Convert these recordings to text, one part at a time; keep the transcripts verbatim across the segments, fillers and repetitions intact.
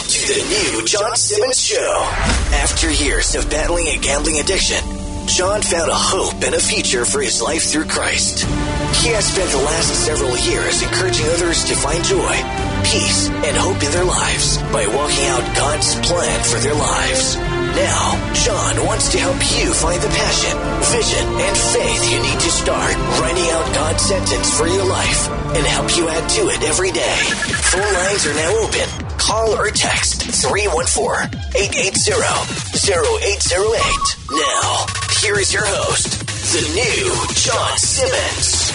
Welcome to The New John Simmons Show. After years of battling a gambling addiction, John found a hope and a future for his life through Christ. He has spent the last several years encouraging others to find joy, peace, and hope in their lives by walking out God's plan for their lives. Now, John wants to help you find the passion, vision, and faith you need to start writing out God's sentence for your life and help you add to it every day. Phone lines are now open. Call or text three one four, eight eight zero, zero eight zero eight. Now, here is your host, The New John Simmons.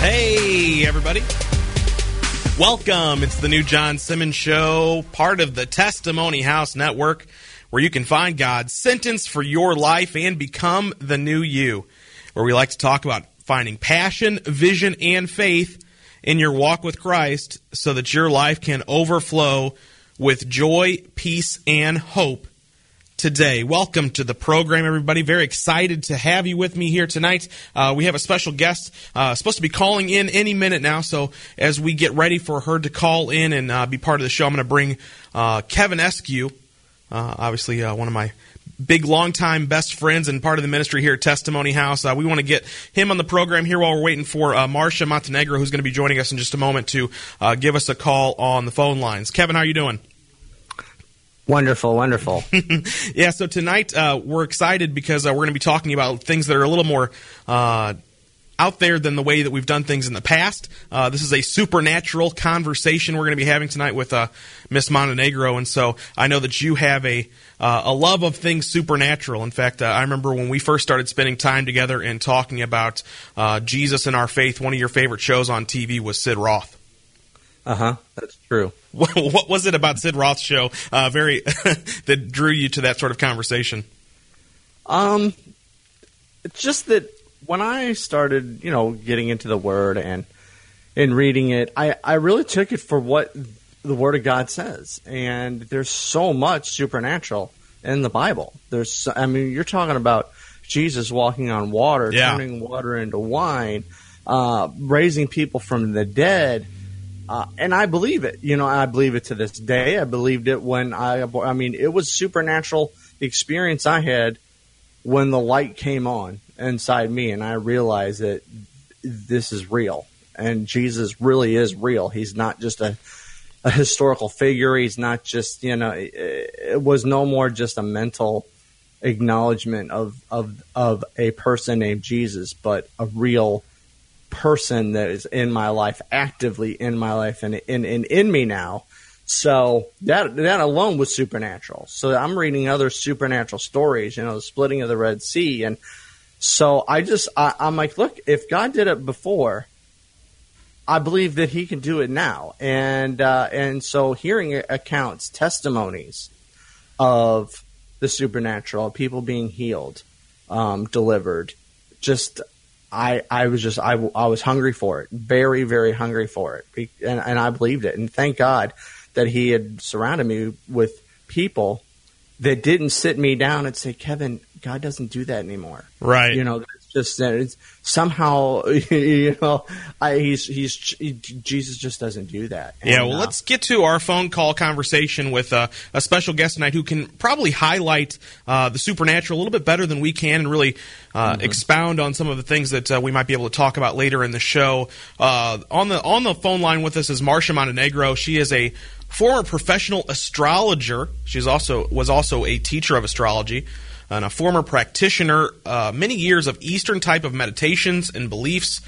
Hey, everybody. Welcome. It's the New John Simmons Show, part of the Testimony House Network, where you can find God's sentence for your life and become the new you, where we like to talk about finding passion, vision, and faith in your walk with Christ so that your life can overflow with joy, peace, and hope today. Welcome to the program, everybody. Very excited to have you with me here tonight. Uh, we have a special guest uh, supposed to be calling in any minute now, so as we get ready for her to call in and uh, be part of the show, I'm going to bring uh, Kevin Eskew, uh, obviously uh, one of my big, longtime best friends and part of the ministry here at Testimony House. Uh, we want to get him on the program here while we're waiting for uh, Marcia Montenegro, who's going to be joining us in just a moment to uh, give us a call on the phone lines. Kevin, how are you doing? Wonderful, wonderful. Yeah, so tonight uh, we're excited because uh, we're going to be talking about things that are a little more uh, out there than the way that we've done things in the past. Uh, this is a supernatural conversation we're going to be having tonight with uh, Miss Montenegro, and so I know that you have a uh, a love of things supernatural. In fact, uh, I remember when we first started spending time together and talking about uh, Jesus and our faith, one of your favorite shows on T V was Sid Roth. Uh-huh, that's true. What was it about Sid Roth's show uh, very that drew you to that sort of conversation? Um, just that when I started, you know, getting into the Word and and reading it, I, I really took it for what the Word of God says. And there's so much supernatural in the Bible. There's, so, I mean, you're talking about Jesus walking on water, yeah. turning water into wine, uh, raising people from the dead. Uh, and I believe it. You know, I believe it to this day. I believed it when I, I mean, it was supernatural, the experience I had when the light came on inside me and I realized that this is real and Jesus really is real. He's not just a, a historical figure. He's not just, you know, it, it was no more just a mental acknowledgement of, of, of a person named Jesus, but a real person that is in my life, actively in my life and in, in, in me now. So that that alone was supernatural. So I'm reading other supernatural stories, you know, the splitting of the Red Sea. And so I just, I, I'm like, look, if God did it before, I believe that he can do it now. And, uh, and so hearing accounts, testimonies of the supernatural, people being healed, um, delivered, just I, I was just I, I was hungry for it, very, very hungry for it. And, and I believed it. And thank God that he had surrounded me with people that didn't sit me down and say, Kevin, God doesn't do that anymore. Right. You know, it's just it's somehow, you know, I, he's he's he, Jesus just doesn't do that. And, yeah. Well, uh, let's get to our phone call conversation with uh, a special guest tonight who can probably highlight uh, the supernatural a little bit better than we can and really uh, mm-hmm. expound on some of the things that uh, we might be able to talk about later in the show. Uh, on the on the phone line with us is Marcia Montenegro. She is a former professional astrologer. She's also was also a teacher of astrology and a former practitioner, uh, many years of Eastern type of meditations and beliefs.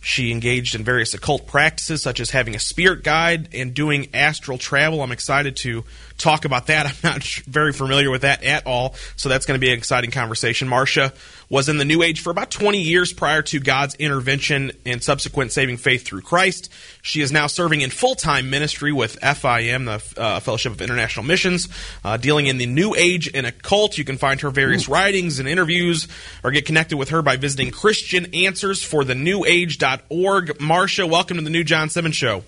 She engaged in various occult practices, such as having a spirit guide and doing astral travel. I'm excited to talk about that. I'm not very familiar with that at all, so that's going to be an exciting conversation. Marcia was in the New Age for about twenty years prior to God's intervention and subsequent saving faith through Christ. She is now serving in full-time ministry with F I M, the uh, Fellowship of International Missions, uh, dealing in the New Age and occult. You can find her various Ooh. writings and interviews, or get connected with her by visiting Christian Answers For The New Age dot org. Marcia, welcome to the New John Simmons Show.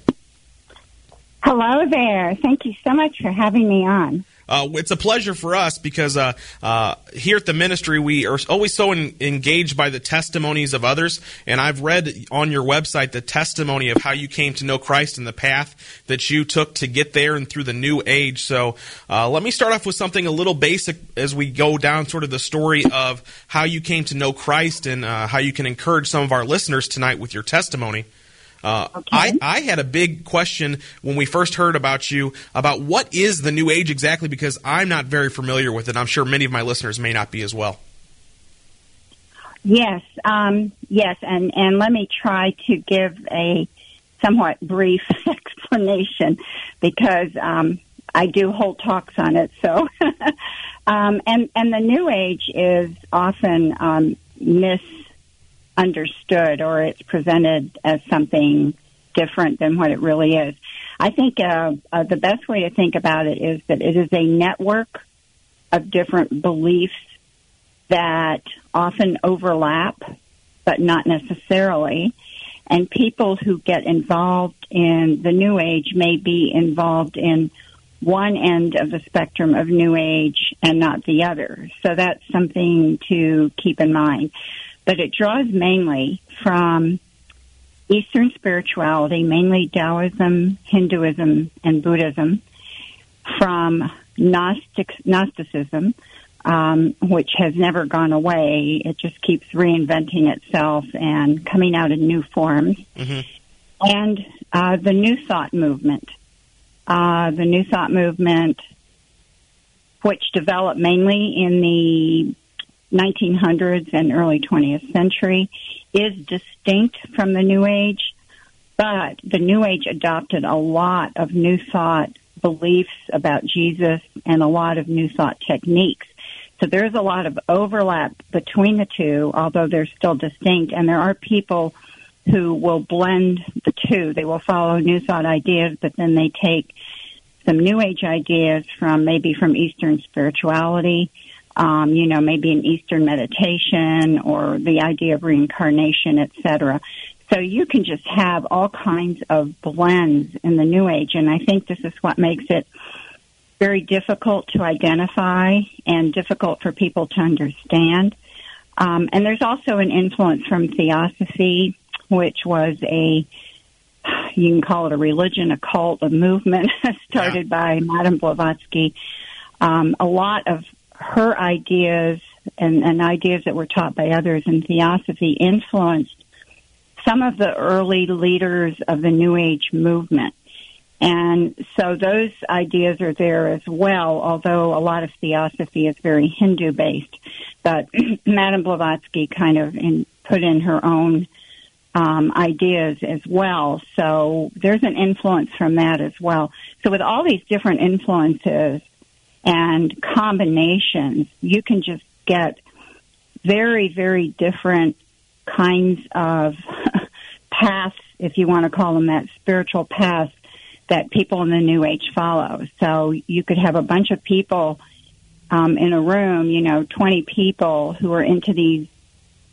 Hello there. Thank you so much for having me on. uh, it's a pleasure for us because uh, uh, here at the ministry, we are always so en- engaged by the testimonies of others. And I've read on your website the testimony of how you came to know Christ and the path that you took to get there and through the new age. So uh, let me start off with something a little basic as we go down sort of the story of how you came to know Christ and uh, how you can encourage some of our listeners tonight with your testimony. Uh, okay. I, I had a big question when we first heard about you about what is the New Age exactly, because I'm not very familiar with it. I'm sure many of my listeners may not be as well. Yes, um, yes, and, and let me try to give a somewhat brief explanation because um, I do whole talks on it. So, um, and, and the New Age is often um, misunderstood or it's presented as something different than what it really is. I think uh, uh, the best way to think about it is that it is a network of different beliefs that often overlap, but not necessarily. And people who get involved in the New Age may be involved in one end of the spectrum of New Age and not the other. So that's something to keep in mind. But it draws mainly from Eastern spirituality, mainly Taoism, Hinduism, and Buddhism, from Gnostic, Gnosticism, um, which has never gone away. It just keeps reinventing itself and coming out in new forms. Mm-hmm. And uh, the New Thought movement. Uh, the New Thought movement, which developed mainly in the nineteen hundreds and early twentieth century, is distinct from the New Age, but the New Age adopted a lot of New Thought beliefs about Jesus and a lot of New Thought techniques. So there's a lot of overlap between the two, although they're still distinct, and there are people who will blend the two. They will follow New Thought ideas, but then they take some New Age ideas from maybe from Eastern spirituality, Um, you know, maybe an Eastern meditation or the idea of reincarnation, et cetera. So you can just have all kinds of blends in the New Age, and I think this is what makes it very difficult to identify and difficult for people to understand. Um, and there's also an influence from Theosophy, which was a, you can call it a religion, a cult, a movement started yeah. by Madame Blavatsky. Um, a lot of her ideas and, and ideas that were taught by others in Theosophy influenced some of the early leaders of the New Age movement. And so those ideas are there as well, although a lot of Theosophy is very Hindu-based. But Madame Blavatsky kind of in, put in her own um, ideas as well. So there's an influence from that as well. So with all these different influences and combinations, you can just get very, very different kinds of paths, if you want to call them that, spiritual paths that people in the New Age follow. So you could have a bunch of people um, in a room, you know, twenty people who are into these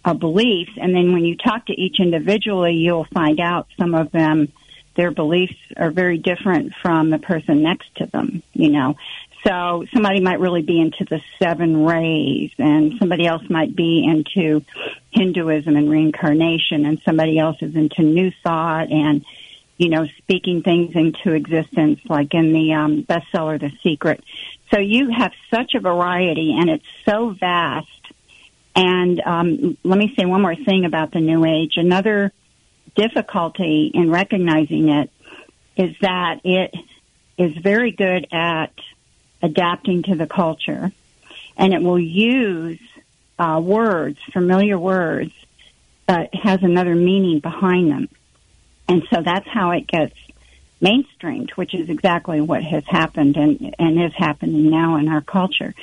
uh, beliefs, and then when you talk to each individually, you'll find out some of them, their beliefs are very different from the person next to them, you know. So somebody might really be into the seven rays, and somebody else might be into Hinduism and reincarnation, and somebody else is into New Thought and, you know, speaking things into existence, like in the um, bestseller, The Secret. So you have such a variety, and it's so vast. And um, let me say one more thing about the New Age. Another difficulty in recognizing it is that it is very good at adapting to the culture, and it will use uh, words, familiar words, but has another meaning behind them. And so that's how it gets mainstreamed, which is exactly what has happened and, and is happening now in our culture.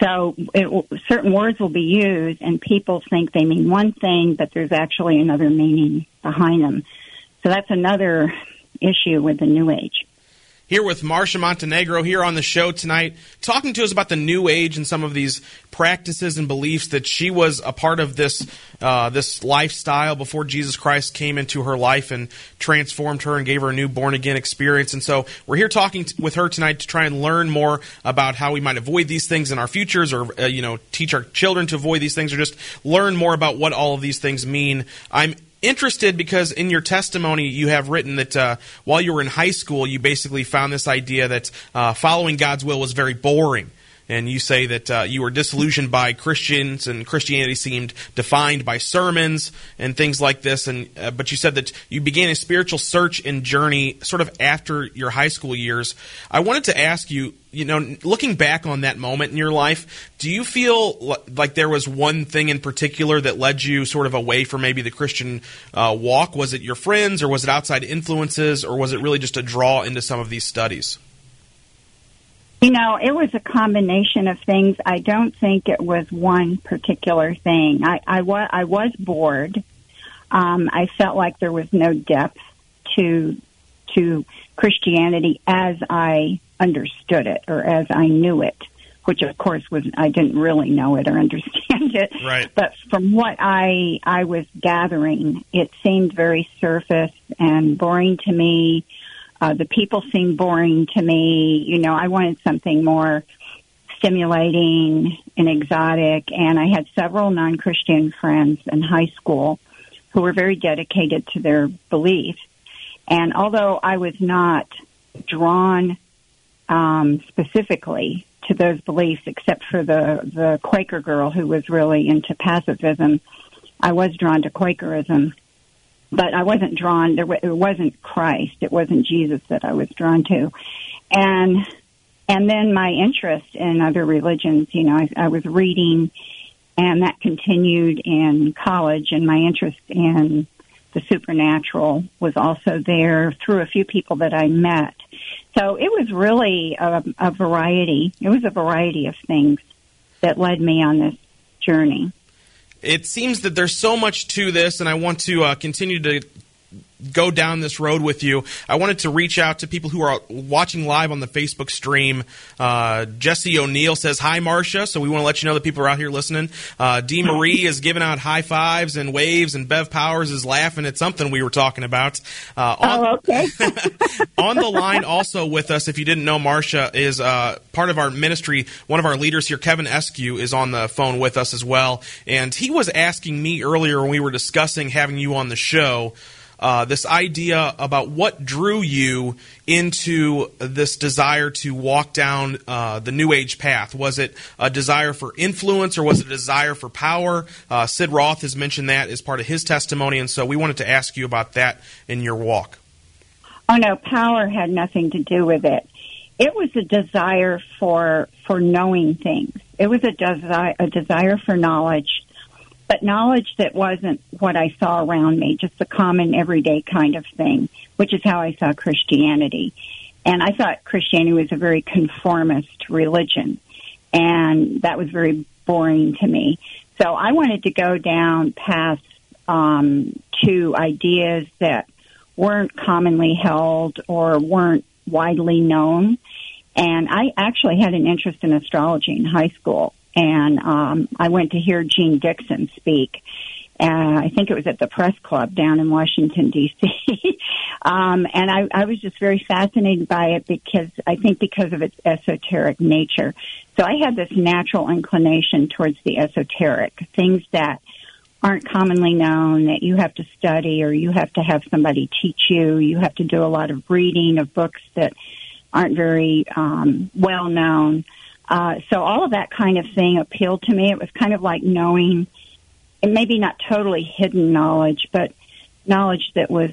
So it will, certain words will be used, and people think they mean one thing, but there's actually another meaning behind them. So that's another issue with the New Age. Here with Marcia Montenegro here on the show tonight, talking to us about the New Age and some of these practices and beliefs that she was a part of this uh, this lifestyle before Jesus Christ came into her life and transformed her and gave her a new born-again experience. And so we're here talking t- with her tonight to try and learn more about how we might avoid these things in our futures, or uh, you know, teach our children to avoid these things, or just learn more about what all of these things mean. I'm interested because in your testimony you have written that uh, while you were in high school, you basically found this idea that uh, following God's will was very boring. And you say that uh, you were disillusioned by Christians, and Christianity seemed defined by sermons and things like this. And uh, but you said that you began a spiritual search and journey sort of after your high school years. I wanted to ask you, you know, looking back on that moment in your life, do you feel like there was one thing in particular that led you sort of away from maybe the Christian uh, walk? Was it your friends, or was it outside influences, or was it really just a draw into some of these studies? You know, it was a combination of things. I don't think it was one particular thing. I, I, wa- I was bored. Um, I felt like there was no depth to to Christianity as I understood it, or as I knew it, which of course was, I didn't really know it or understand it. Right. But from what I I was gathering, it seemed very surface and boring to me. Uh, the people seemed boring to me. You know, I wanted something more stimulating and exotic. And I had several non-Christian friends in high school who were very dedicated to their beliefs. And although I was not drawn um, specifically to those beliefs, except for the, the Quaker girl who was really into pacifism, I was drawn to Quakerism. But I wasn't drawn, there it wasn't Christ, it wasn't Jesus that I was drawn to. And and then my interest in other religions, you know, I, I was reading, and that continued in college, and my interest in the supernatural was also there through a few people that I met. So it was really a, a variety, it was a variety of things that led me on this journey. It seems that there's so much to this, and I want to uh, continue to go down this road with you. I wanted to reach out to people who are watching live on the Facebook stream. Uh, Jesse O'Neill says, hi, Marcia. So we want to let you know that people are out here listening. Uh, Dee Marie is giving out high fives and waves, and Bev Powers is laughing at something we were talking about. Uh, on, oh, okay. On the line also with us, if you didn't know, Marcia is uh, part of our ministry. One of our leaders here, Kevin Eskew, is on the phone with us as well. And he was asking me earlier when we were discussing having you on the show, Uh, this idea about what drew you into this desire to walk down uh, the New Age path. Was it a desire for influence, or was it a desire for power? Uh, Sid Roth has mentioned that as part of his testimony, and so we wanted to ask you about that in your walk. Oh, no, power had nothing to do with it. It was a desire for for knowing things. It was a, desi- a desire for knowledge, but knowledge that wasn't what I saw around me, just the common everyday kind of thing, which is how I saw Christianity. And I thought Christianity was a very conformist religion, and that was very boring to me. So I wanted to go down paths um, to ideas that weren't commonly held or weren't widely known. And I actually had an interest in astrology in high school. And um, I went to hear Gene Dixon speak. Uh, I think it was at the Press Club down in Washington, D C um, and I, I was just very fascinated by it because I think because of its esoteric nature. So I had this natural inclination towards the esoteric, things that aren't commonly known, that you have to study or you have to have somebody teach you. You have to do a lot of reading of books that aren't very um, well known. Uh, so all of that kind of thing appealed to me. It was kind of like knowing, and maybe not totally hidden knowledge, but knowledge that was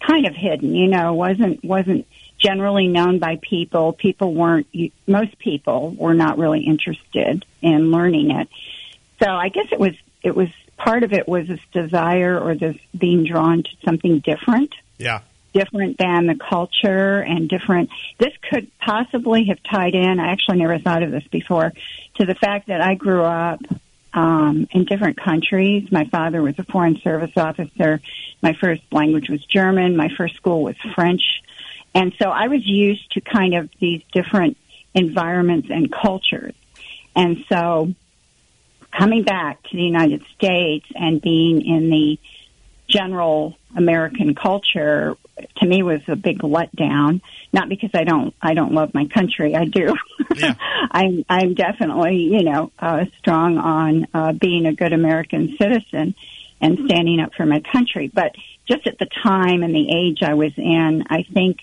kind of hidden, you know, wasn't wasn't generally known by people. People weren't, most people were not really interested in learning it. So I guess it was, it was part of it was this desire or this being drawn to something different. Yeah. Different than the culture and different. This could possibly have tied in, I actually never thought of this before, to the fact that I grew up um, in different countries. My father was a foreign service officer. My first language was German. My first school was French. And so I was used to kind of these different environments and cultures. And so coming back to the United States and being in the general American culture, to me, was a big letdown. Not because I don't, I don't love my country. I do. Yeah. I'm, I'm definitely, you know, uh, strong on uh, being a good American citizen and standing up for my country. But just at the time and the age I was in, I think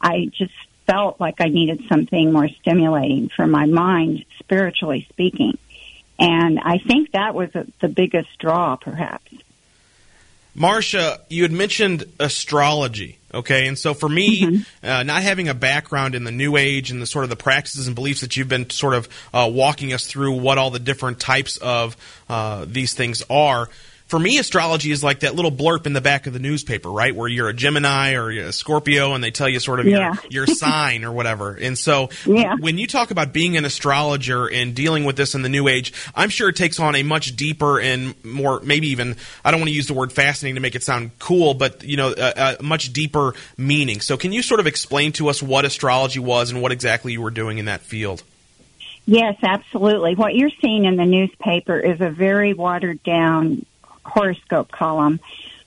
I just felt like I needed something more stimulating for my mind, spiritually speaking. And I think that was a, the biggest draw, perhaps. Marcia, you had mentioned astrology, okay? And so for me, mm-hmm. uh, not having a background in the New Age and the sort of the practices and beliefs that you've been sort of uh, walking us through what all the different types of uh, these things are, for me, astrology is like that little blurb in the back of the newspaper, right, where you're a Gemini or a Scorpio, and they tell you sort of yeah. your, your sign or whatever. And so yeah. when you talk about being an astrologer and dealing with this in the New Age, I'm sure it takes on a much deeper and more, maybe even, I don't want to use the word fascinating to make it sound cool, but, you know, a, a much deeper meaning. So can you sort of explain to us what astrology was and what exactly you were doing in that field? Yes, absolutely. What you're seeing in the newspaper is a very watered-down horoscope column,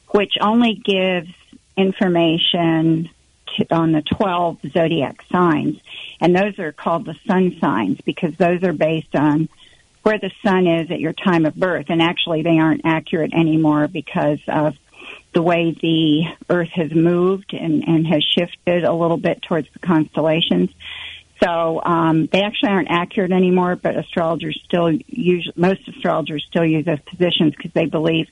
which only gives information to, on the twelve zodiac signs, and those are called the sun signs because those are based on where the sun is at your time of birth, and actually they aren't accurate anymore because of the way the earth has moved and, and has shifted a little bit towards the constellations. So um, they actually aren't accurate anymore, but astrologers still use, most astrologers still use those positions because they believe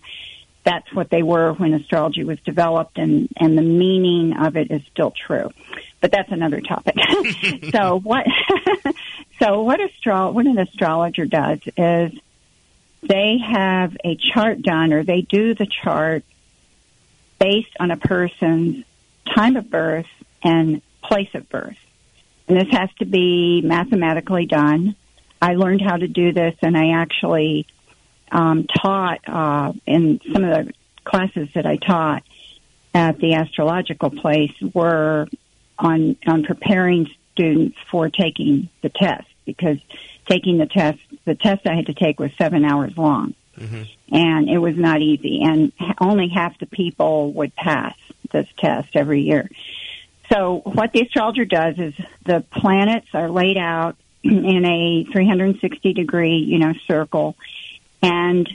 that's what they were when astrology was developed, and, and the meaning of it is still true. But that's another topic. so what so what astro- what an astrologer does is they have a chart done, or they do the chart based on a person's time of birth and place of birth. And this has to be mathematically done. I learned how to do this, and I actually um, taught uh, in some of the classes that I taught at the astrological place were on on preparing students for taking the test, because taking the test, the test I had to take was seven hours long, mm-hmm. and it was not easy. And only half the people would pass this test every year. So what the astrologer does is the planets are laid out in a three hundred sixty degree, you know, circle, and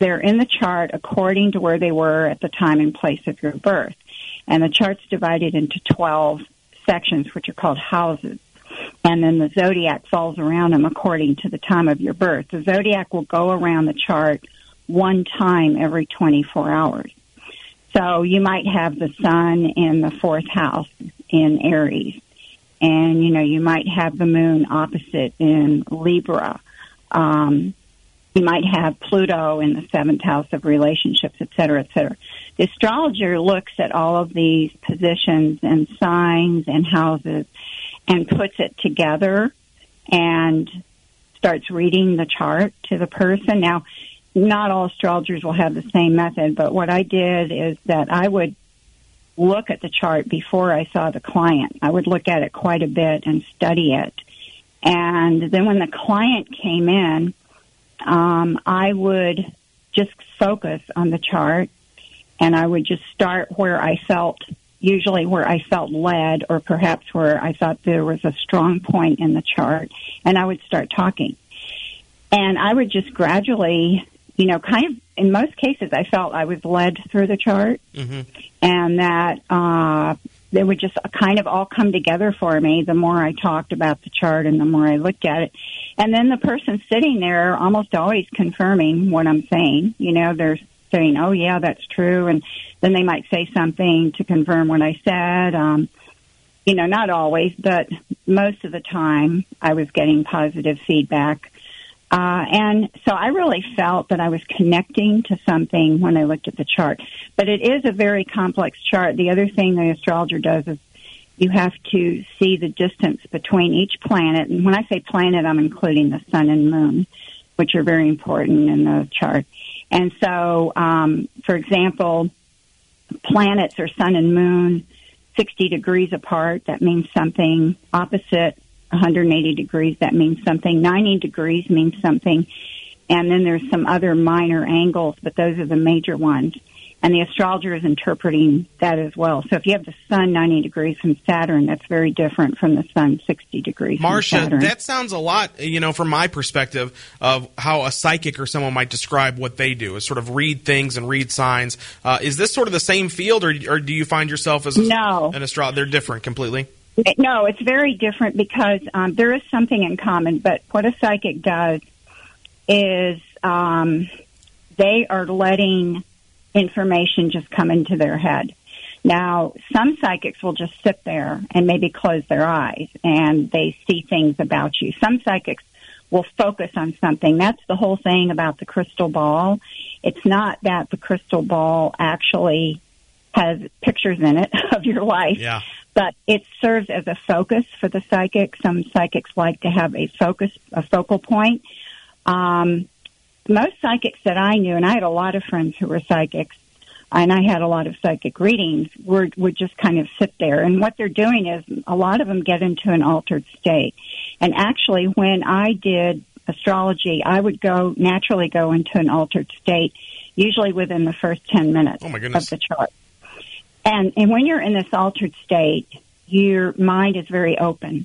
they're in the chart according to where they were at the time and place of your birth. And the chart's divided into twelve sections, which are called houses. And then the zodiac falls around them according to the time of your birth. The zodiac will go around the chart one time every twenty-four hours. So you might have the sun in the fourth house in Aries, and, you know, you might have the moon opposite in Libra. Um, you might have Pluto in the seventh house of relationships, et cetera, et cetera. The astrologer looks at all of these positions and signs and houses and puts it together and starts reading the chart to the person. Now, not all astrologers will have the same method, but what I did is that I would look at the chart before I saw the client. I would look at it quite a bit and study it. And then when the client came in, um, I would just focus on the chart, and I would just start where I felt, usually where I felt led, or perhaps where I thought there was a strong point in the chart, and I would start talking. And I would just gradually, you know, kind of, in most cases, I felt I was led through the chart, mm-hmm. and that uh, they would just kind of all come together for me the more I talked about the chart and the more I looked at it. And then the person sitting there almost always confirming what I'm saying. You know, they're saying, oh, yeah, that's true. And then they might say something to confirm what I said. Um, you know, not always, but most of the time I was getting positive feedback. Uh, and so I really felt that I was connecting to something when I looked at the chart. But it is a very complex chart. The other thing the astrologer does is you have to see the distance between each planet. And when I say planet, I'm including the sun and moon, which are very important in the chart. And so, um, for example, planets or sun and moon sixty degrees apart, that means something. Opposite, one hundred eighty degrees, that means something. ninety degrees means something. And then there's some other minor angles, but those are the major ones. And the astrologer is interpreting that as well. So if you have the sun ninety degrees from Saturn, that's very different from the sun sixty degrees Marcia, from Saturn. Marcia, that sounds a lot, you know, from my perspective of how a psychic or someone might describe what they do, is sort of read things and read signs. Uh, is this sort of the same field, or, or do you find yourself as a, no. an astrologer? They're different completely? No, it's very different because um, there is something in common, but what a psychic does is um, they are letting information just come into their head. Now, some psychics will just sit there and maybe close their eyes and they see things about you. Some psychics will focus on something. That's the whole thing about the crystal ball. It's not that the crystal ball actually has pictures in it of your life, yeah. but it serves as a focus for the psychic. Some psychics like to have a focus, a focal point. Um, most psychics that I knew, and I had a lot of friends who were psychics, and I had a lot of psychic readings, were, would just kind of sit there. And what they're doing is a lot of them get into an altered state. And actually, when I did astrology, I would go naturally go into an altered state, usually within the first ten minutes oh my goodness. of the chart. And, and when you're in this altered state, your mind is very open.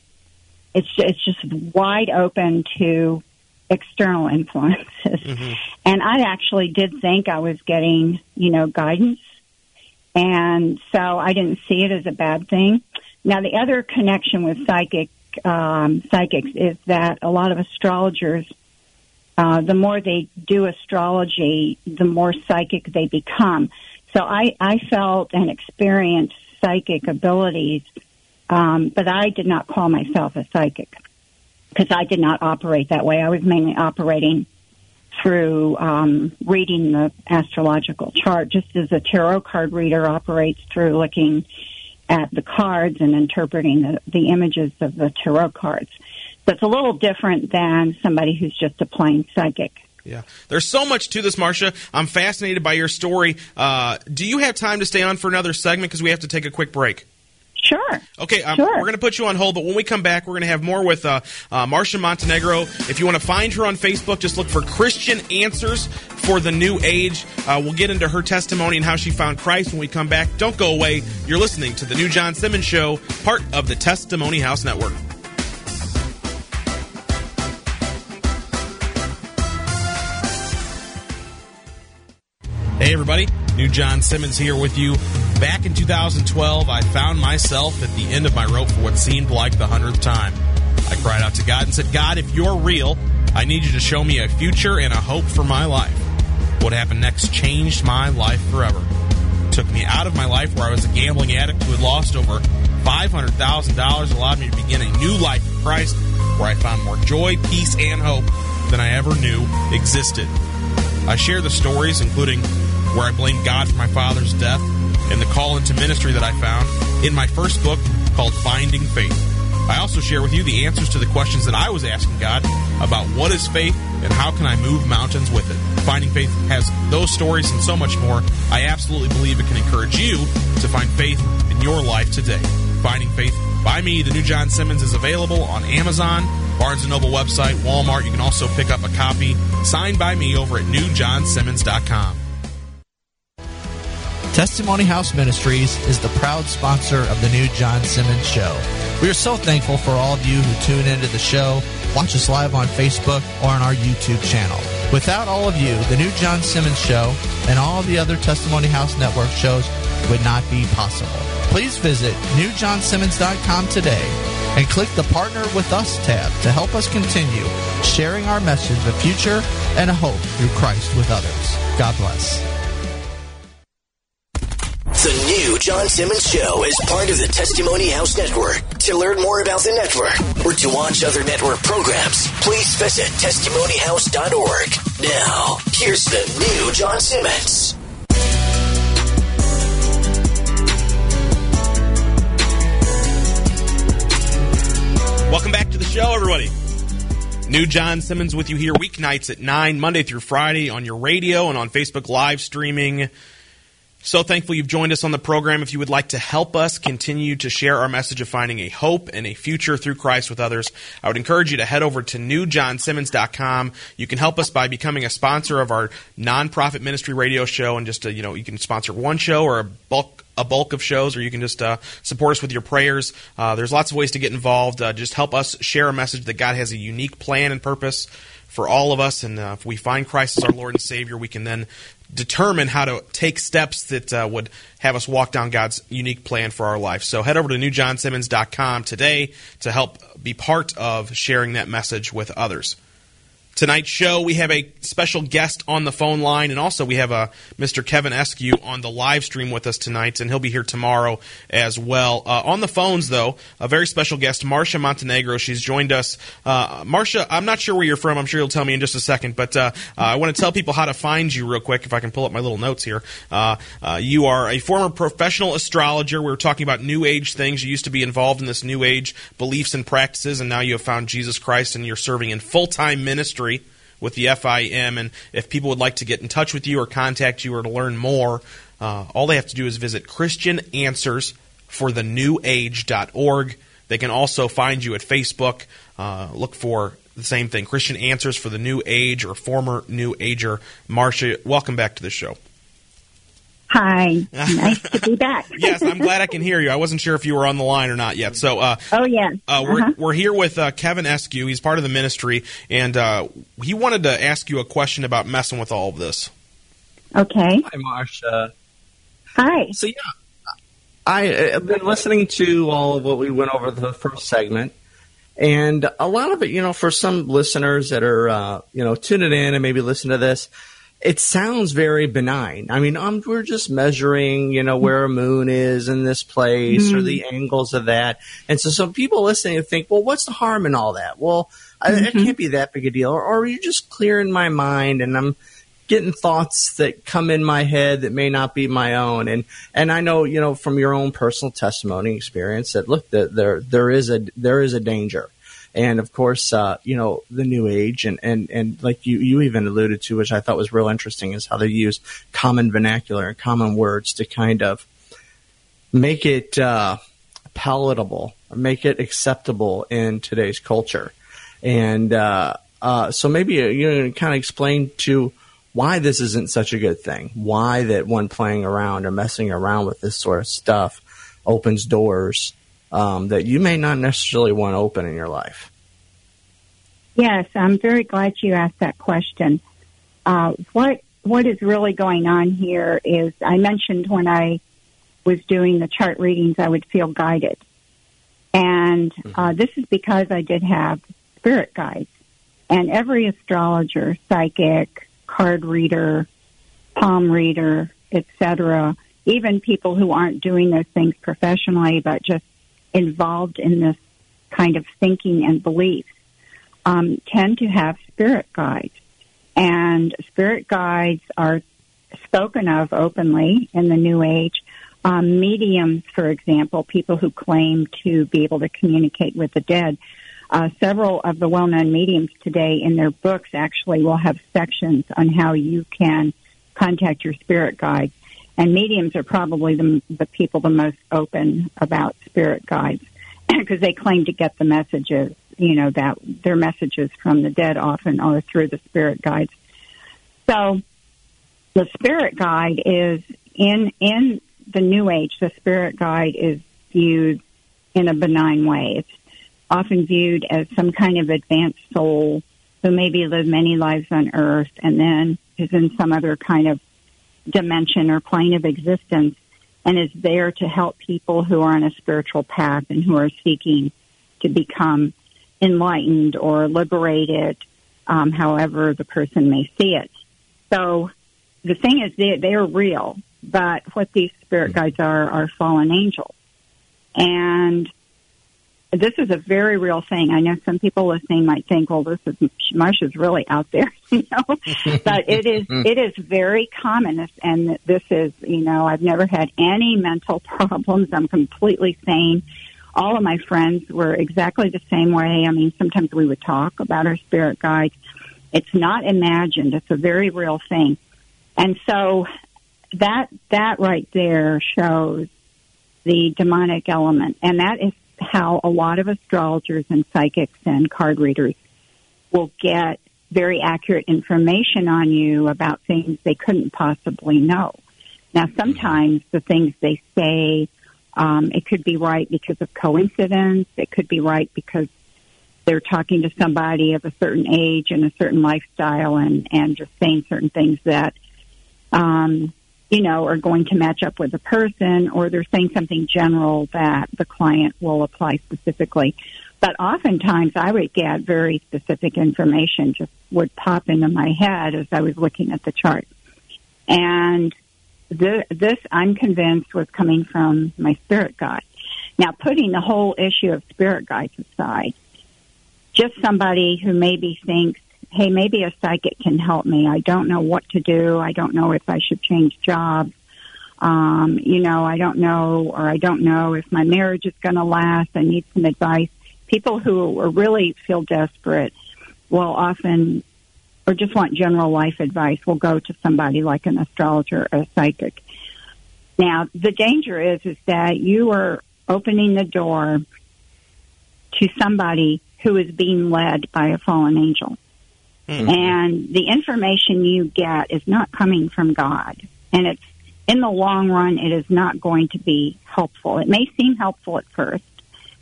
It's, it's just wide open to external influences. Mm-hmm. And I actually did think I was getting, you know, guidance. And so I didn't see it as a bad thing. Now, the other connection with psychic um, psychics is that a lot of astrologers, uh, the more they do astrology, the more psychic they become. So I, I felt and experienced psychic abilities, um, but I did not call myself a psychic, because I did not operate that way. I was mainly operating through um, reading the astrological chart, just as a tarot card reader operates through looking at the cards and interpreting the, the images of the tarot cards. So it's a little different than somebody who's just a plain psychic. Yeah. There's so much to this, Marcia. I'm fascinated by your story. Uh, do you have time to stay on for another segment, because we have to take a quick break? Sure. Okay, um, sure. We're going to put you on hold, but when we come back, we're going to have more with uh, uh, Marcia Montenegro. If you want to find her on Facebook, just look for Christian Answers for the New Age. Uh, we'll get into her testimony and how she found Christ when we come back. Don't go away. You're listening to The New John Simmons Show, part of the Testimony House Network. Hey, everybody. New John Simmons here with you. Back in two thousand twelve, I found myself at the end of my rope for what seemed like the hundredth time. I cried out to God and said, God, if you're real, I need you to show me a future and a hope for my life. What happened next changed my life forever. It took me out of my life where I was a gambling addict who had lost over five hundred thousand dollars, allowed me to begin a new life in Christ, where I found more joy, peace, and hope than I ever knew existed. I share the stories, including where I blame God for my father's death and the call into ministry that I found, in my first book called Finding Faith. I also share with you the answers to the questions that I was asking God about what is faith and how can I move mountains with it. Finding Faith has those stories and so much more. I absolutely believe it can encourage you to find faith in your life today. Finding Faith by me, the New John Simmons, is available on Amazon, Barnes and Noble website, Walmart. You can also pick up a copy signed by me over at new john simmons dot com. Testimony House Ministries is the proud sponsor of the New John Simmons Show. We are so thankful for all of you who tune into the show, watch us live on Facebook or on our YouTube channel. Without all of you, the New John Simmons Show and all the other Testimony House Network shows would not be possible. Please visit new john simmons dot com today and click the Partner With Us tab to help us continue sharing our message of future and a hope through Christ with others. God bless. The New John Simmons Show is part of the Testimony House Network. To learn more about the network or to watch other network programs, please visit testimony house dot org. Now, here's the New John Simmons. Welcome back to the show, everybody. New John Simmons with you here weeknights at nine, Monday through Friday on your radio and on Facebook live streaming. So thankful you've joined us on the program. If you would like to help us continue to share our message of finding a hope and a future through Christ with others, I would encourage you to head over to new john simmons dot com. You can help us by becoming a sponsor of our nonprofit ministry radio show, and just, uh, you know, you can sponsor one show or a bulk a bulk of shows, or you can just uh, support us with your prayers. Uh, there's lots of ways to get involved. Uh, just help us share a message that God has a unique plan and purpose for all of us, and uh, if we find Christ as our Lord and Savior, we can then determine how to take steps that uh, would have us walk down God's unique plan for our life. So head over to new john simmons dot com today to help be part of sharing that message with others. Tonight's show, we have a special guest on the phone line, and also we have uh, Mister Kevin Eskew on the live stream with us tonight, and he'll be here tomorrow as well. Uh, on the phones, though, a very special guest, Marcia Montenegro. She's joined us. Uh, Marcia, I'm not sure where you're from. I'm sure you'll tell me in just a second, but uh, uh, I want to tell people how to find you real quick, if I can pull up my little notes here. Uh, uh, you are a former professional astrologer. We were talking about New Age things. You used to be involved in this New Age beliefs and practices, and now you have found Jesus Christ, and you're serving in full-time ministry with the F I M. And if people would like to get in touch with you or contact you or to learn more, uh, all they have to do is visit Christian Answers For The New Age dot org. They can also find you at Facebook. Uh, look for the same thing, Christian Answers for the New Age, or former New Ager. Marcia, welcome back to the show. Hi. Nice to be back. Yes, I'm glad I can hear you. I wasn't sure if you were on the line or not yet. So, uh, oh, yeah. Uh, we're, uh-huh. we're here with uh, Kevin Eskew. He's part of the ministry, and uh, he wanted to ask you a question about messing with all of this. Okay. Hi, Marcia. Hi. So, yeah, I have been listening to all of what we went over the first segment, and a lot of it, you know, for some listeners that are, uh, you know, tuning in and maybe listen to this, it sounds very benign. I mean, I'm, we're just measuring, you know, where a moon is in this place mm-hmm. or the angles of that. And so some people listening think, well, what's the harm in all that? Well, mm-hmm. I, it can't be that big a deal. Or, or you're just clearing my mind, and I'm getting thoughts that come in my head that may not be my own. And and I know, you know, from your own personal testimony experience that, look, that there there is a there is a danger. And, of course, uh, you know, the New Age and, and, and like you, you even alluded to, which I thought was real interesting, is how they use common vernacular and common words to kind of make it uh, palatable, make it acceptable in today's culture. And uh, uh, so maybe you can kind of explain to why this isn't such a good thing, why that one playing around or messing around with this sort of stuff opens doors Um, that you may not necessarily want to open in your life. Yes, I'm very glad you asked that question. Uh, what what is really going on here is, I mentioned when I was doing the chart readings, I would feel guided. And uh, this is because I did have spirit guides. And every astrologer, psychic, card reader, palm reader, et cetera, even people who aren't doing those things professionally but just involved in this kind of thinking and beliefs, um, tend to have spirit guides. And spirit guides are spoken of openly in the New Age. Um, mediums, for example, people who claim to be able to communicate with the dead. Uh, several of the well-known mediums today in their books actually will have sections on how you can contact your spirit guides. And mediums are probably the, the people the most open about spirit guides because they claim to get the messages, you know, that their messages from the dead often are through the spirit guides. So the spirit guide is, in in the New Age, the spirit guide is viewed in a benign way. It's often viewed as some kind of advanced soul who maybe lived many lives on earth and then is in some other kind of dimension or plane of existence and is there to help people who are on a spiritual path and who are seeking to become enlightened or liberated, um, however the person may see it. So the thing is, they, they are real, but what these spirit guides are are fallen angels. And this is a very real thing. I know some people listening might think, well, this is, Marcia's really out there, you know, but it is, it is very common. And this is, you know, I've never had any mental problems. I'm completely sane. All of my friends were exactly the same way. I mean, sometimes we would talk about our spirit guides. It's not imagined. It's a very real thing. And so that that right there shows the demonic element, and that is how a lot of astrologers and psychics and card readers will get very accurate information on you about things they couldn't possibly know. Now, sometimes the things they say, um, it could be right because of coincidence. It could be right because they're talking to somebody of a certain age and a certain lifestyle and, and just saying certain things that, um, you know, are going to match up with the person, or they're saying something general that the client will apply specifically. But oftentimes I would get very specific information just would pop into my head as I was looking at the chart. And the, this, I'm convinced, was coming from my spirit guide. Now, putting the whole issue of spirit guides aside, just somebody who maybe thinks, hey, maybe a psychic can help me. I don't know what to do. I don't know if I should change jobs. Um, you know, I don't know, or I don't know if my marriage is going to last. I need some advice. People who really feel desperate will often, or just want general life advice, will go to somebody like an astrologer or a psychic. Now, the danger is, is that you are opening the door to somebody who is being led by a fallen angel. Mm-hmm. And the information you get is not coming from God. And it's, in the long run, it is not going to be helpful. It may seem helpful at first.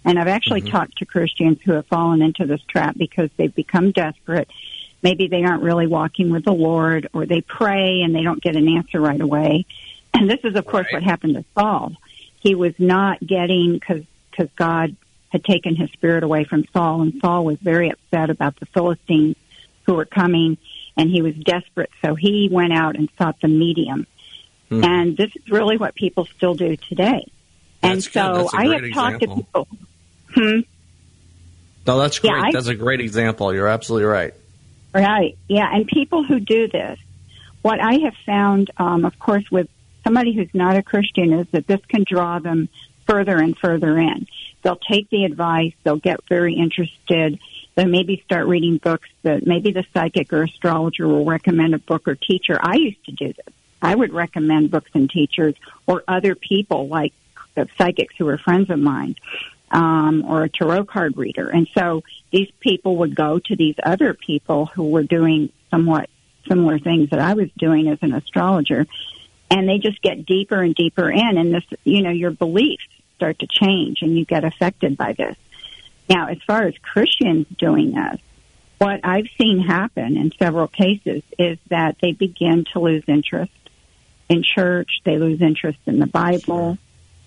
And I've actually mm-hmm. talked to Christians who have fallen into this trap because they've become desperate. Maybe they aren't really walking with the Lord, or they pray and they don't get an answer right away. And this is, of course, right. what happened to Saul. He was not getting, because because God had taken his spirit away from Saul, and Saul was very upset about the Philistines who were coming, and he was desperate, so he went out and sought the medium. Hmm. And this is really what people still do today. And that's so I have example. talked to people. Hmm? No, that's great. Yeah, I, that's a great example. You're absolutely right. Right, yeah, and people who do this, what I have found, um, of course, with somebody who's not a Christian, is that this can draw them further and further in. They'll take the advice, they'll get very interested, they'll maybe start reading books that maybe the psychic or astrologer will recommend a book or teacher. I used to do this. I would recommend books and teachers, or other people like the psychics who were friends of mine, um, or a tarot card reader. And so these people would go to these other people who were doing somewhat similar things that I was doing as an astrologer, and they just get deeper and deeper in, and this, you know, your beliefs start to change, and you get affected by this. Now, as far as Christians doing this, what I've seen happen in several cases is that they begin to lose interest in church, they lose interest in the Bible,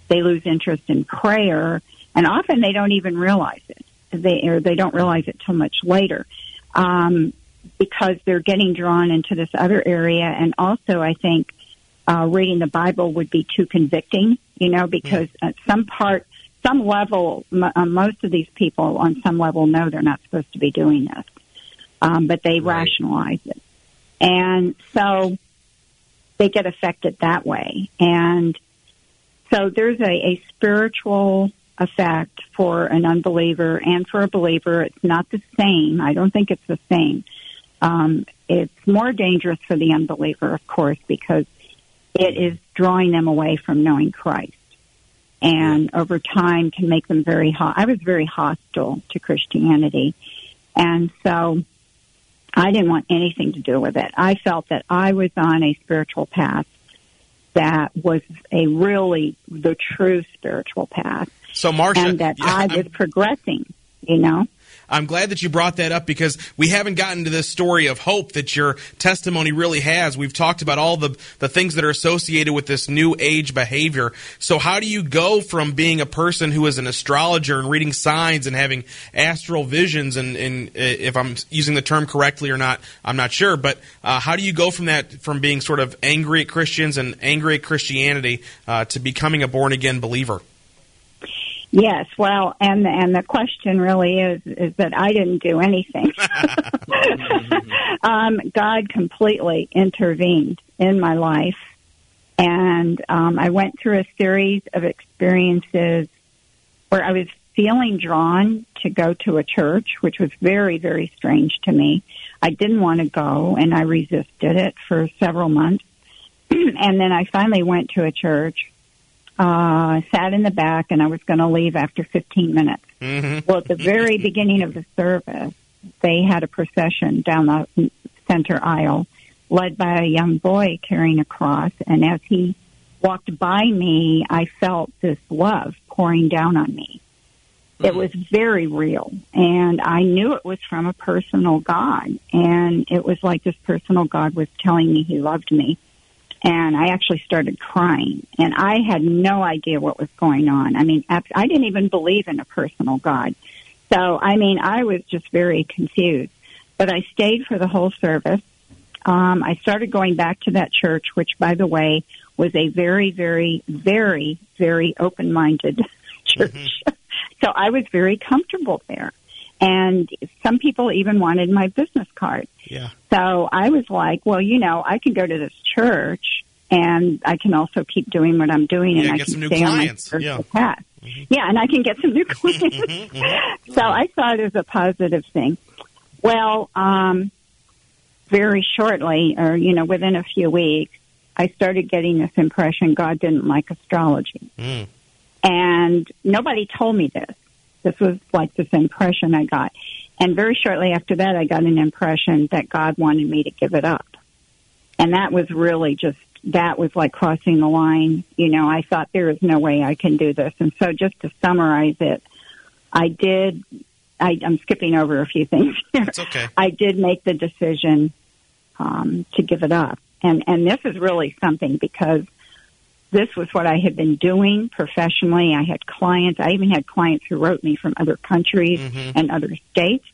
they lose interest in prayer, and often they don't even realize it. They, or they don't realize it till much later, um, because they're getting drawn into this other area. And also, I think uh, reading the Bible would be too convicting, you know, because at some part, some level, m- most of these people on some level know they're not supposed to be doing this, um, but they right. rationalize it. And so they get affected that way. And so there's a, a spiritual effect for an unbeliever and for a believer. It's not the same. I don't think it's the same. Um, it's more dangerous for the unbeliever, of course, because it is drawing them away from knowing Christ, and over time can make them very hostile. I was very hostile to Christianity, and so I didn't want anything to do with it. I felt that I was on a spiritual path that was a really the true spiritual path. So, Marcia, and that I was progressing, you know. I'm glad that you brought that up, because we haven't gotten to this story of hope that your testimony really has. We've talked about all the, the things that are associated with this new age behavior. So how do you go from being a person who is an astrologer and reading signs and having astral visions, and, and if I'm using the term correctly or not, I'm not sure, but uh, how do you go from that, from being sort of angry at Christians and angry at Christianity uh, to becoming a born-again believer? Yes, well, and and the question really is is that I didn't do anything. um, God completely intervened in my life, and um, I went through a series of experiences where I was feeling drawn to go to a church, which was very, very strange to me. I didn't want to go, and I resisted it for several months. And then I finally went to a church, uh, sat in the back, and I was going to leave after fifteen minutes. Mm-hmm. Well, at the very beginning of the service, they had a procession down the center aisle led by a young boy carrying a cross. And as he walked by me, I felt this love pouring down on me. Mm-hmm. It was very real. And I knew it was from a personal God. And it was like this personal God was telling me he loved me. And I actually started crying, and I had no idea what was going on. I mean, I didn't even believe in a personal God. So, I mean, I was just very confused. But I stayed for the whole service. Um, I started going back to that church, which, by the way, was a very, very, very, very open-minded church. Mm-hmm. So I was very comfortable there. And some people even wanted my business card. Yeah. So I was like, well, you know, I can go to this church, and I can also keep doing what I'm doing, yeah, and I can stay on my spiritual path. Yeah, and I can get some new clients. So I saw it as a positive thing. Well, um, very shortly, or, you know, within a few weeks, I started getting this impression God didn't like astrology. Mm. And nobody told me this. This was like this impression I got. And very shortly after that, I got an impression that God wanted me to give it up. And that was really just, that was like crossing the line. You know, I thought there is no way I can do this. And so just to summarize it, I did, I, I'm skipping over a few things here. It's okay. I did make the decision um, to give it up. And, and this is really something because this was what I had been doing professionally. I had clients. I even had clients who wrote me from other countries mm-hmm. and other states.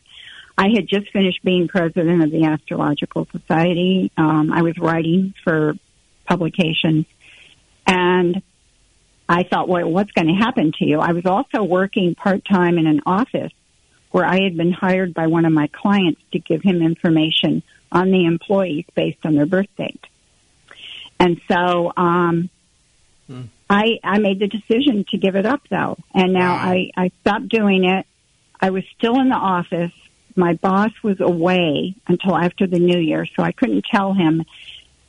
I had just finished being president of the Astrological Society. Um, I was writing for publications. And I thought, well, what's going to happen to you? I was also working part-time in an office where I had been hired by one of my clients to give him information on the employees based on their birth date. And so... Um, I, I made the decision to give it up, though, and now wow. I, I stopped doing it. I was still in the office. My boss was away until after the New Year, so I couldn't tell him,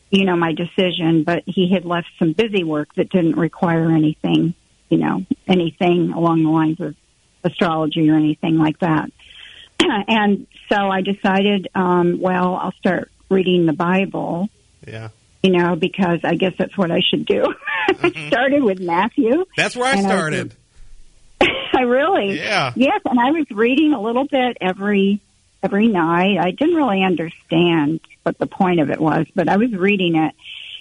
you know, my decision, but he had left some busy work that didn't require anything, you know, anything along the lines of astrology or anything like that. And so I decided, um, well, I'll start reading the Bible. Yeah. You know, because I guess that's what I should do. I started with Matthew. That's where I started. I, was, I really? Yeah. Yes, and I was reading a little bit every every night. I didn't really understand what the point of it was, but I was reading it.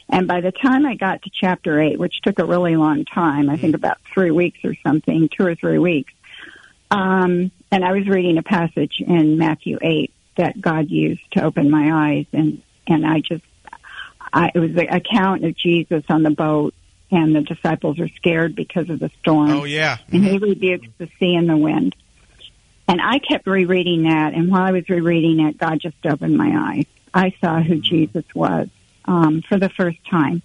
And by the time I got to chapter eight, which took a really long time, I mm-hmm. think about three weeks or something, two or three weeks, um, and I was reading a passage in Matthew eight that God used to open my eyes, and, and I just, I, it was the account of Jesus on the boat, and the disciples are scared because of the storm. Oh, yeah. Mm-hmm. And he rebukes the sea and the wind. And I kept rereading that, and while I was rereading it, God just opened my eyes. I saw who mm-hmm. Jesus was um, for the first time.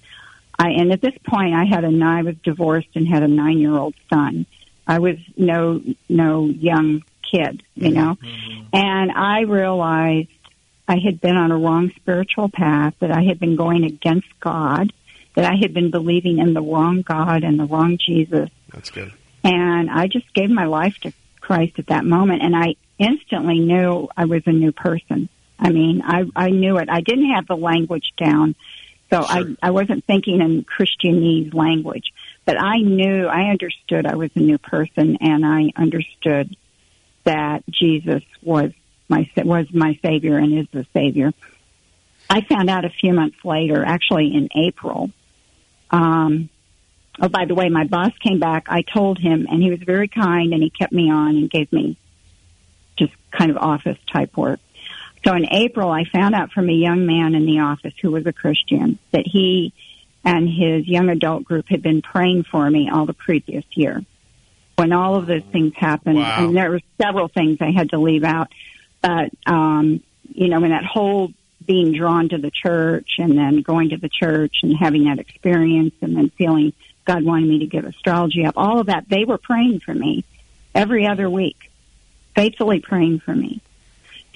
I, and at this point, I had a I was divorced and had a nine-year-old son. I was no no young kid, you mm-hmm. know. Mm-hmm. And I realized I had been on a wrong spiritual path, that I had been going against God, that I had been believing in the wrong God and the wrong Jesus. That's good. And I just gave my life to Christ at that moment, and I instantly knew I was a new person. I mean, I, I knew it. I didn't have the language down, so sure. I, I wasn't thinking in Christianese language. But I knew, I understood I was a new person, and I understood that Jesus was My, was my Savior and is the Savior. I found out a few months later, actually in April. Um, oh, by the way, my boss came back. I told him, and he was very kind, and he kept me on and gave me just kind of office-type work. So in April, I found out from a young man in the office who was a Christian that he and his young adult group had been praying for me all the previous year. When all of those things happened, wow. and there were several things I had to leave out. But, um, you know, in that whole being drawn to the church and then going to the church and having that experience and then feeling God wanted me to give astrology up, all of that, they were praying for me every other week, faithfully praying for me.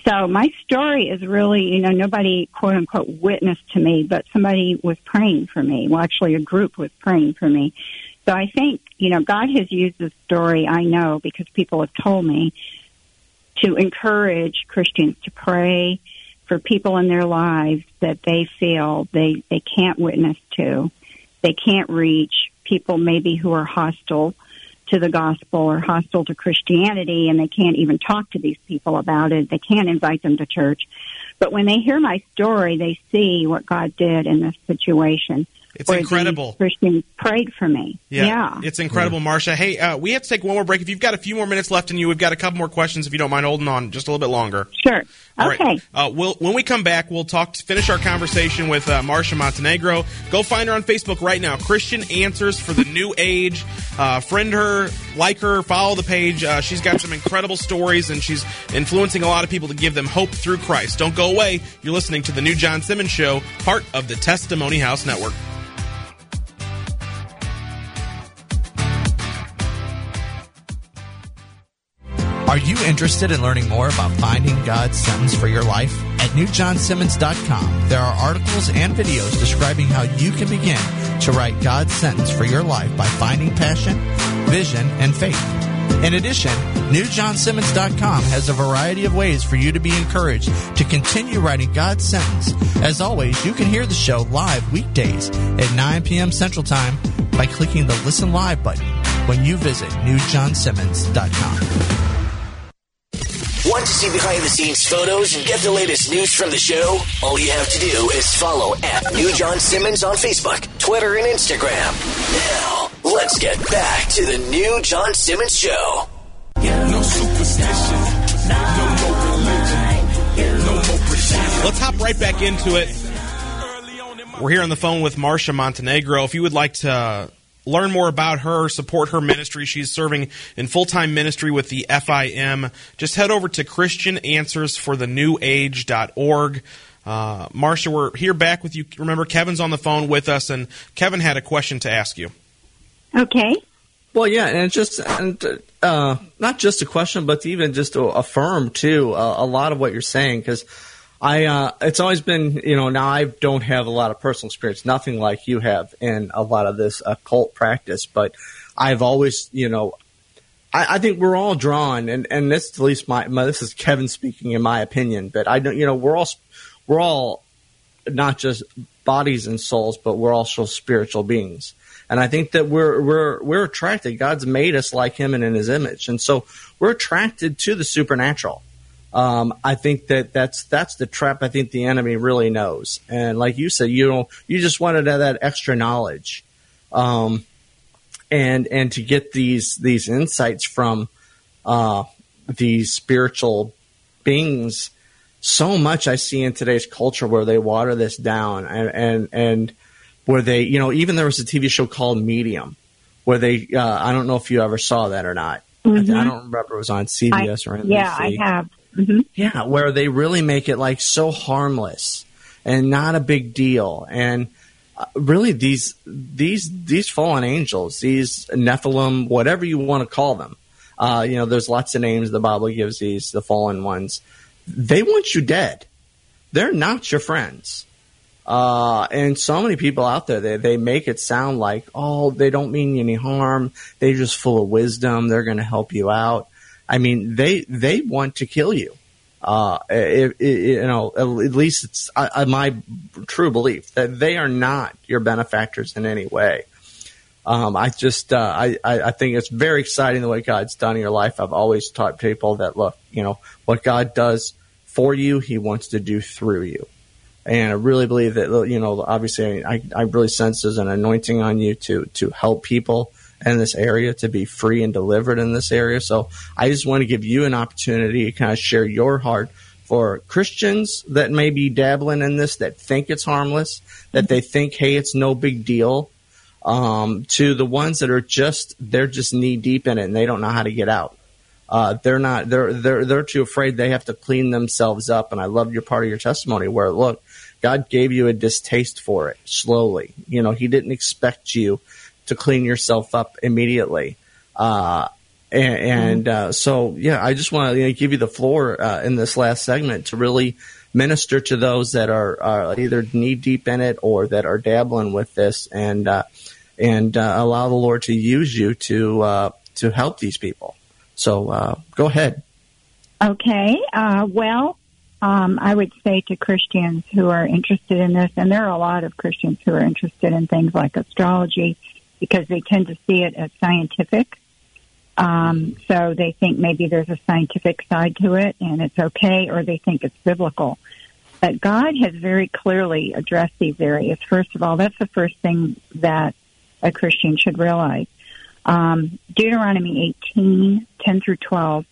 So my story is really, you know, nobody, quote unquote, witnessed to me, but somebody was praying for me. Well, actually a group was praying for me. So I think, you know, God has used this story, I know, because people have told me, to encourage Christians to pray for people in their lives that they feel they, they can't witness to, they can't reach, people maybe who are hostile to the gospel or hostile to Christianity, and they can't even talk to these people about it. They can't invite them to church. But when they hear my story, they see what God did in this situation. It's incredible. Christians prayed for me. Yeah. yeah. It's incredible, Marcia. Hey, uh, we have to take one more break. If you've got a few more minutes left in you, we've got a couple more questions, if you don't mind holding on just a little bit longer. Sure. All okay. Right. Uh, we'll, when we come back, we'll talk to finish our conversation with uh, Marcia Montenegro. Go find her on Facebook right now, Christian Answers for the New Age. Uh, friend her, like her, follow the page. Uh, she's got some incredible stories, and she's influencing a lot of people to give them hope through Christ. Don't go away. You're listening to The New John Simmons Show, part of the Testimony House Network. Are you interested in learning more about finding God's sentence for your life? At new john simmons dot com, there are articles and videos describing how you can begin to write God's sentence for your life by finding passion, vision, and faith. In addition, new john simmons dot com has a variety of ways for you to be encouraged to continue writing God's sentence. As always, you can hear the show live weekdays at nine p.m. Central Time by clicking the Listen Live button when you visit new john simmons dot com. Want to see behind-the-scenes photos and get the latest news from the show? All you have to do is follow at New John Simmons on Facebook, Twitter, and Instagram. Now, let's get back to the New John Simmons Show. No superstition, no more religion, no more pretension. Let's hop right back into it. We're here on the phone with Marcia Montenegro. If you would like to learn more about her, support her ministry, she's serving in full-time ministry with the F I M. Just head over to christian answers for the new age dot org. Uh, Marcia, we're here back with you. Remember, Kevin's on the phone with us, and Kevin had a question to ask you. Okay. Well, yeah, and it's just and, uh, not just a question, but even just to affirm, too, uh, a lot of what you're saying, because I, uh, it's always been, you know, now I don't have a lot of personal experience, nothing like you have in a lot of this occult practice, but I've always, you know, I, I think we're all drawn, and, and this, at least my, my, this is Kevin speaking in my opinion, but I don't, you know, we're all, we're all not just bodies and souls, but we're also spiritual beings. And I think that we're, we're, we're attracted. God's made us like him and in his image. And so we're attracted to the supernatural. Um, I think that that's that's the trap. I think the enemy really knows, and like you said, you know, you just wanted that extra knowledge, um, and and to get these these insights from uh, these spiritual beings. So much I see in today's culture where they water this down, and and, and where they, you know, even there was a T V show called Medium, where they uh, I don't know if you ever saw that or not. Mm-hmm. I, I don't remember if it was on C B S I, or anything. Yeah, I have. Mm-hmm. Yeah, where they really make it like so harmless and not a big deal. And uh, really these these these fallen angels, these Nephilim, whatever you want to call them, uh, you know, there's lots of names the Bible gives these, the fallen ones. They want you dead. They're not your friends. Uh, and so many people out there, they, they make it sound like, oh, they don't mean you any harm. They're just full of wisdom. They're going to help you out. I mean, they they want to kill you. Uh, it, it, you know, at least it's uh, my true belief that they are not your benefactors in any way. Um, I just uh, I, I think it's very exciting the way God's done in your life. I've always taught people that, look, you know, what God does for you, he wants to do through you. And I really believe that, you know, obviously I, I really sense there's an anointing on you to to help people in this area, to be free and delivered in this area. So I just want to give you an opportunity to kind of share your heart for Christians that may be dabbling in this, that think it's harmless, that they think, hey, it's no big deal, um, to the ones that are just, they're just knee deep in it and they don't know how to get out. Uh, they're not, they're, they're, they're too afraid. They have to clean themselves up. And I love your part of your testimony where, look, God gave you a distaste for it slowly. You know, he didn't expect you to clean yourself up immediately. Uh, And, and uh, so, yeah, I just want to you know, give you the floor uh, in this last segment to really minister to those that are, are either knee deep in it or that are dabbling with this, and uh, and uh, allow the Lord to use you to uh, to help these people. So uh, go ahead. Okay. Uh, well, um, I would say to Christians who are interested in this, and there are a lot of Christians who are interested in things like astrology because they tend to see it as scientific. Um, so they think maybe there's a scientific side to it and it's okay, or they think it's biblical. But God has very clearly addressed these areas. First of all, that's the first thing that a Christian should realize. Um, Deuteronomy eighteen, ten through twelve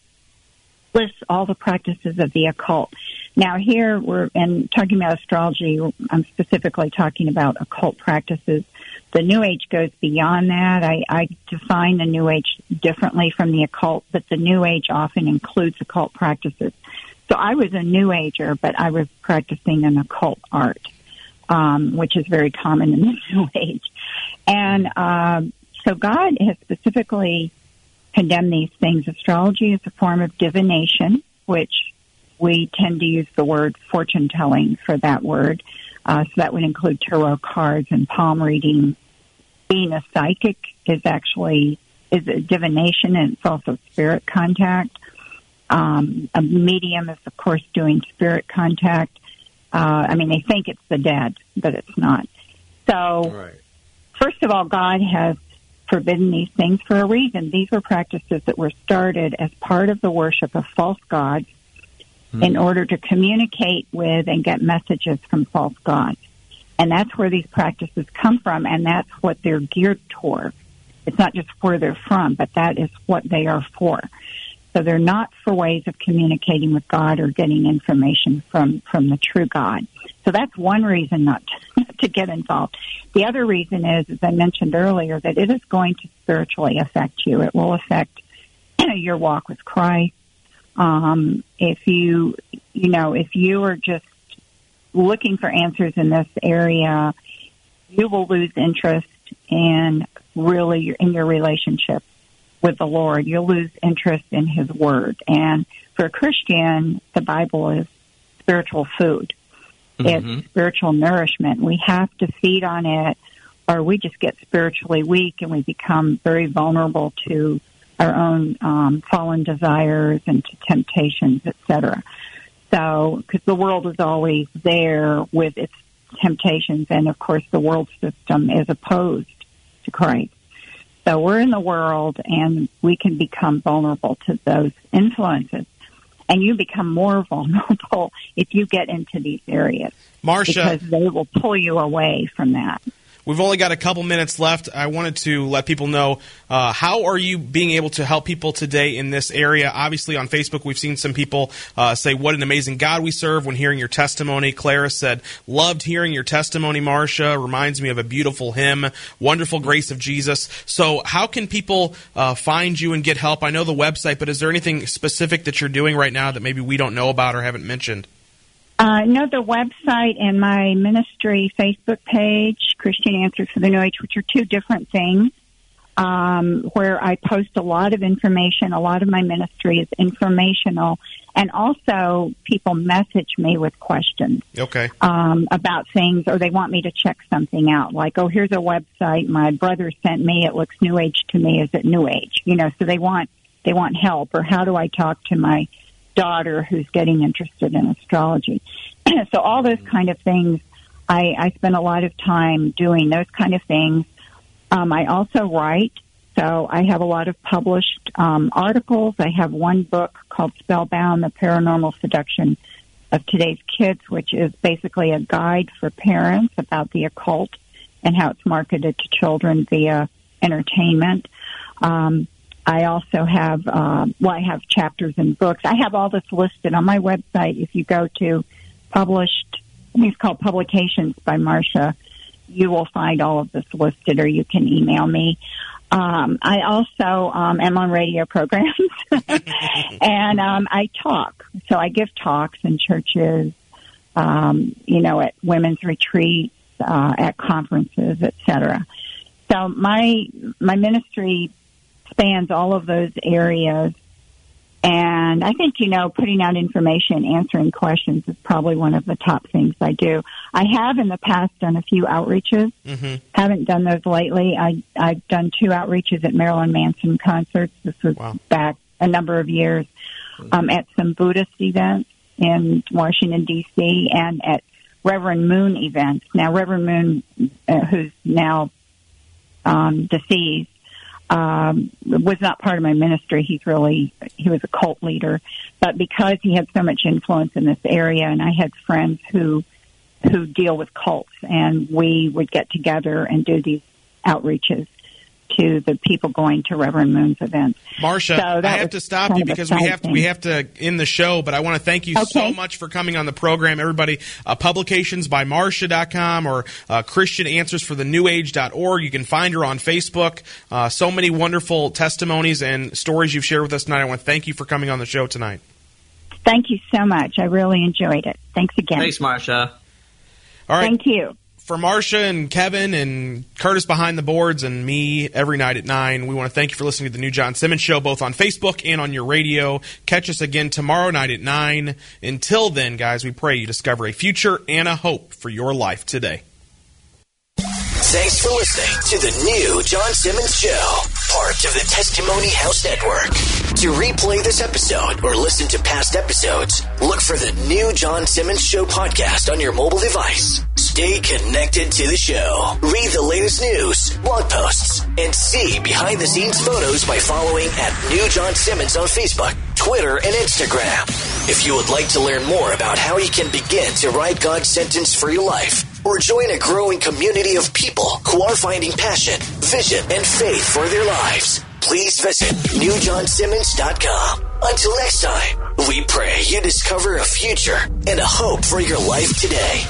lists all the practices of the occult. Now here we're and talking about astrology, I'm specifically talking about occult practices. The New Age goes beyond that. I, I define the New Age differently from the occult, but the New Age often includes occult practices. So I was a New Ager, but I was practicing an occult art, um, which is very common in the New Age. And uh, so God has specifically condemned these things. Astrology is a form of divination, which we tend to use the word fortune-telling for that word. Uh, so that would include tarot cards and palm reading. Being a psychic is actually is a divination, and it's also spirit contact. Um, a medium is, of course, doing spirit contact. Uh, I mean, they think it's the dead, but it's not. So, right. First of all, God has forbidden these things for a reason. These were practices that were started as part of the worship of false gods, in order to communicate with and get messages from false gods. And that's where these practices come from, and that's what they're geared toward. It's not just where they're from, but that is what they are for. So they're not for ways of communicating with God or getting information from, from the true God. So that's one reason not to, to get involved. The other reason is, as I mentioned earlier, that it is going to spiritually affect you. It will affect your walk with Christ. Um, if you, you know, if you are just looking for answers in this area, you will lose interest in really in your relationship with the Lord. You'll lose interest in His Word. And for a Christian, the Bible is spiritual food. Mm-hmm. It's spiritual nourishment. We have to feed on it, or we just get spiritually weak and we become very vulnerable to our own um, fallen desires and to temptations, et cetera. So, because the world is always there with its temptations, and of course the world system is opposed to Christ. So we're in the world, and we can become vulnerable to those influences. And you become more vulnerable if you get into these areas, Marcia, because they will pull you away from that. We've only got a couple minutes left. I wanted to let people know, uh, how are you being able to help people today in this area? Obviously, on Facebook, we've seen some people uh, say, what an amazing God we serve when hearing your testimony. Clara said, loved hearing your testimony, Marcia. Reminds me of a beautiful hymn, Wonderful Grace of Jesus. So how can people uh, find you and get help? I know the website, but is there anything specific that you're doing right now that maybe we don't know about or haven't mentioned? Uh, no, the website and my ministry Facebook page, Christian Answers for the New Age, which are two different things, um, where I post a lot of information. A lot of my ministry is informational, and also people message me with questions okay. um, about things, or they want me to check something out, like, oh, here's a website my brother sent me. It looks New Age to me. Is it New Age? You know, so they want they want help, or how do I talk to my daughter who's getting interested in astrology. So all those kind of things, I, I spend a lot of time doing those kind of things. Um, I also write, so I have a lot of published um, articles. I have one book called Spellbound, The Paranormal Seduction of Today's Kids, which is basically a guide for parents about the occult and how it's marketed to children via entertainment. Um I also have, uh, well, I have chapters and books. I have all this listed on my website. If you go to published, I think it's called Publications by Marcia, you will find all of this listed, or you can email me. Um, I also um, am on radio programs, and um, I talk. So I give talks in churches, um, you know, at women's retreats, uh, at conferences, et cetera. So my my ministry spans all of those areas. And I think, you know, putting out information, answering questions is probably one of the top things I do. I have in the past done a few outreaches. Mm-hmm. Haven't done those lately. I, I've done two outreaches at Marilyn Manson concerts. This was wow. back a number of years um, at some Buddhist events in Washington, D C, and at Reverend Moon events. Now, Reverend Moon, uh, who's now um, deceased, Um, was not part of my ministry. He's really, he was a cult leader. But because he had so much influence in this area, and I had friends who who deal with cults, and we would get together and do these outreaches to the people going to Reverend Moon's events. Marcia, so I have to stop you because we have to, we have to end the show, but I want to thank you okay. so much for coming on the program. Everybody, uh, publications by Marcia dot com or uh, Christian Answers For The New Age dot org. You can find her on Facebook. Uh, so many wonderful testimonies and stories you've shared with us tonight. I want to thank you for coming on the show tonight. Thank you so much. I really enjoyed it. Thanks again. Thanks, Marcia. All right. Thank you. For Marcia and Kevin and Curtis behind the boards and me every night at nine, we want to thank you for listening to The New John Simmons Show, both on Facebook and on your radio. Catch us again tomorrow night at nine. Until then, guys, we pray you discover a future and a hope for your life today. Thanks for listening to The New John Simmons Show, part of the Testimony House Network. To replay this episode or listen to past episodes, look for The New John Simmons Show podcast on your mobile device. Stay connected to the show. Read the latest news, blog posts, and see behind-the-scenes photos by following at New John Simmons on Facebook, Twitter, and Instagram. If you would like to learn more about how you can begin to write God's sentence for your life, or join a growing community of people who are finding passion, vision, and faith for their lives, please visit new john simmons dot com. Until next time, we pray you discover a future and a hope for your life today.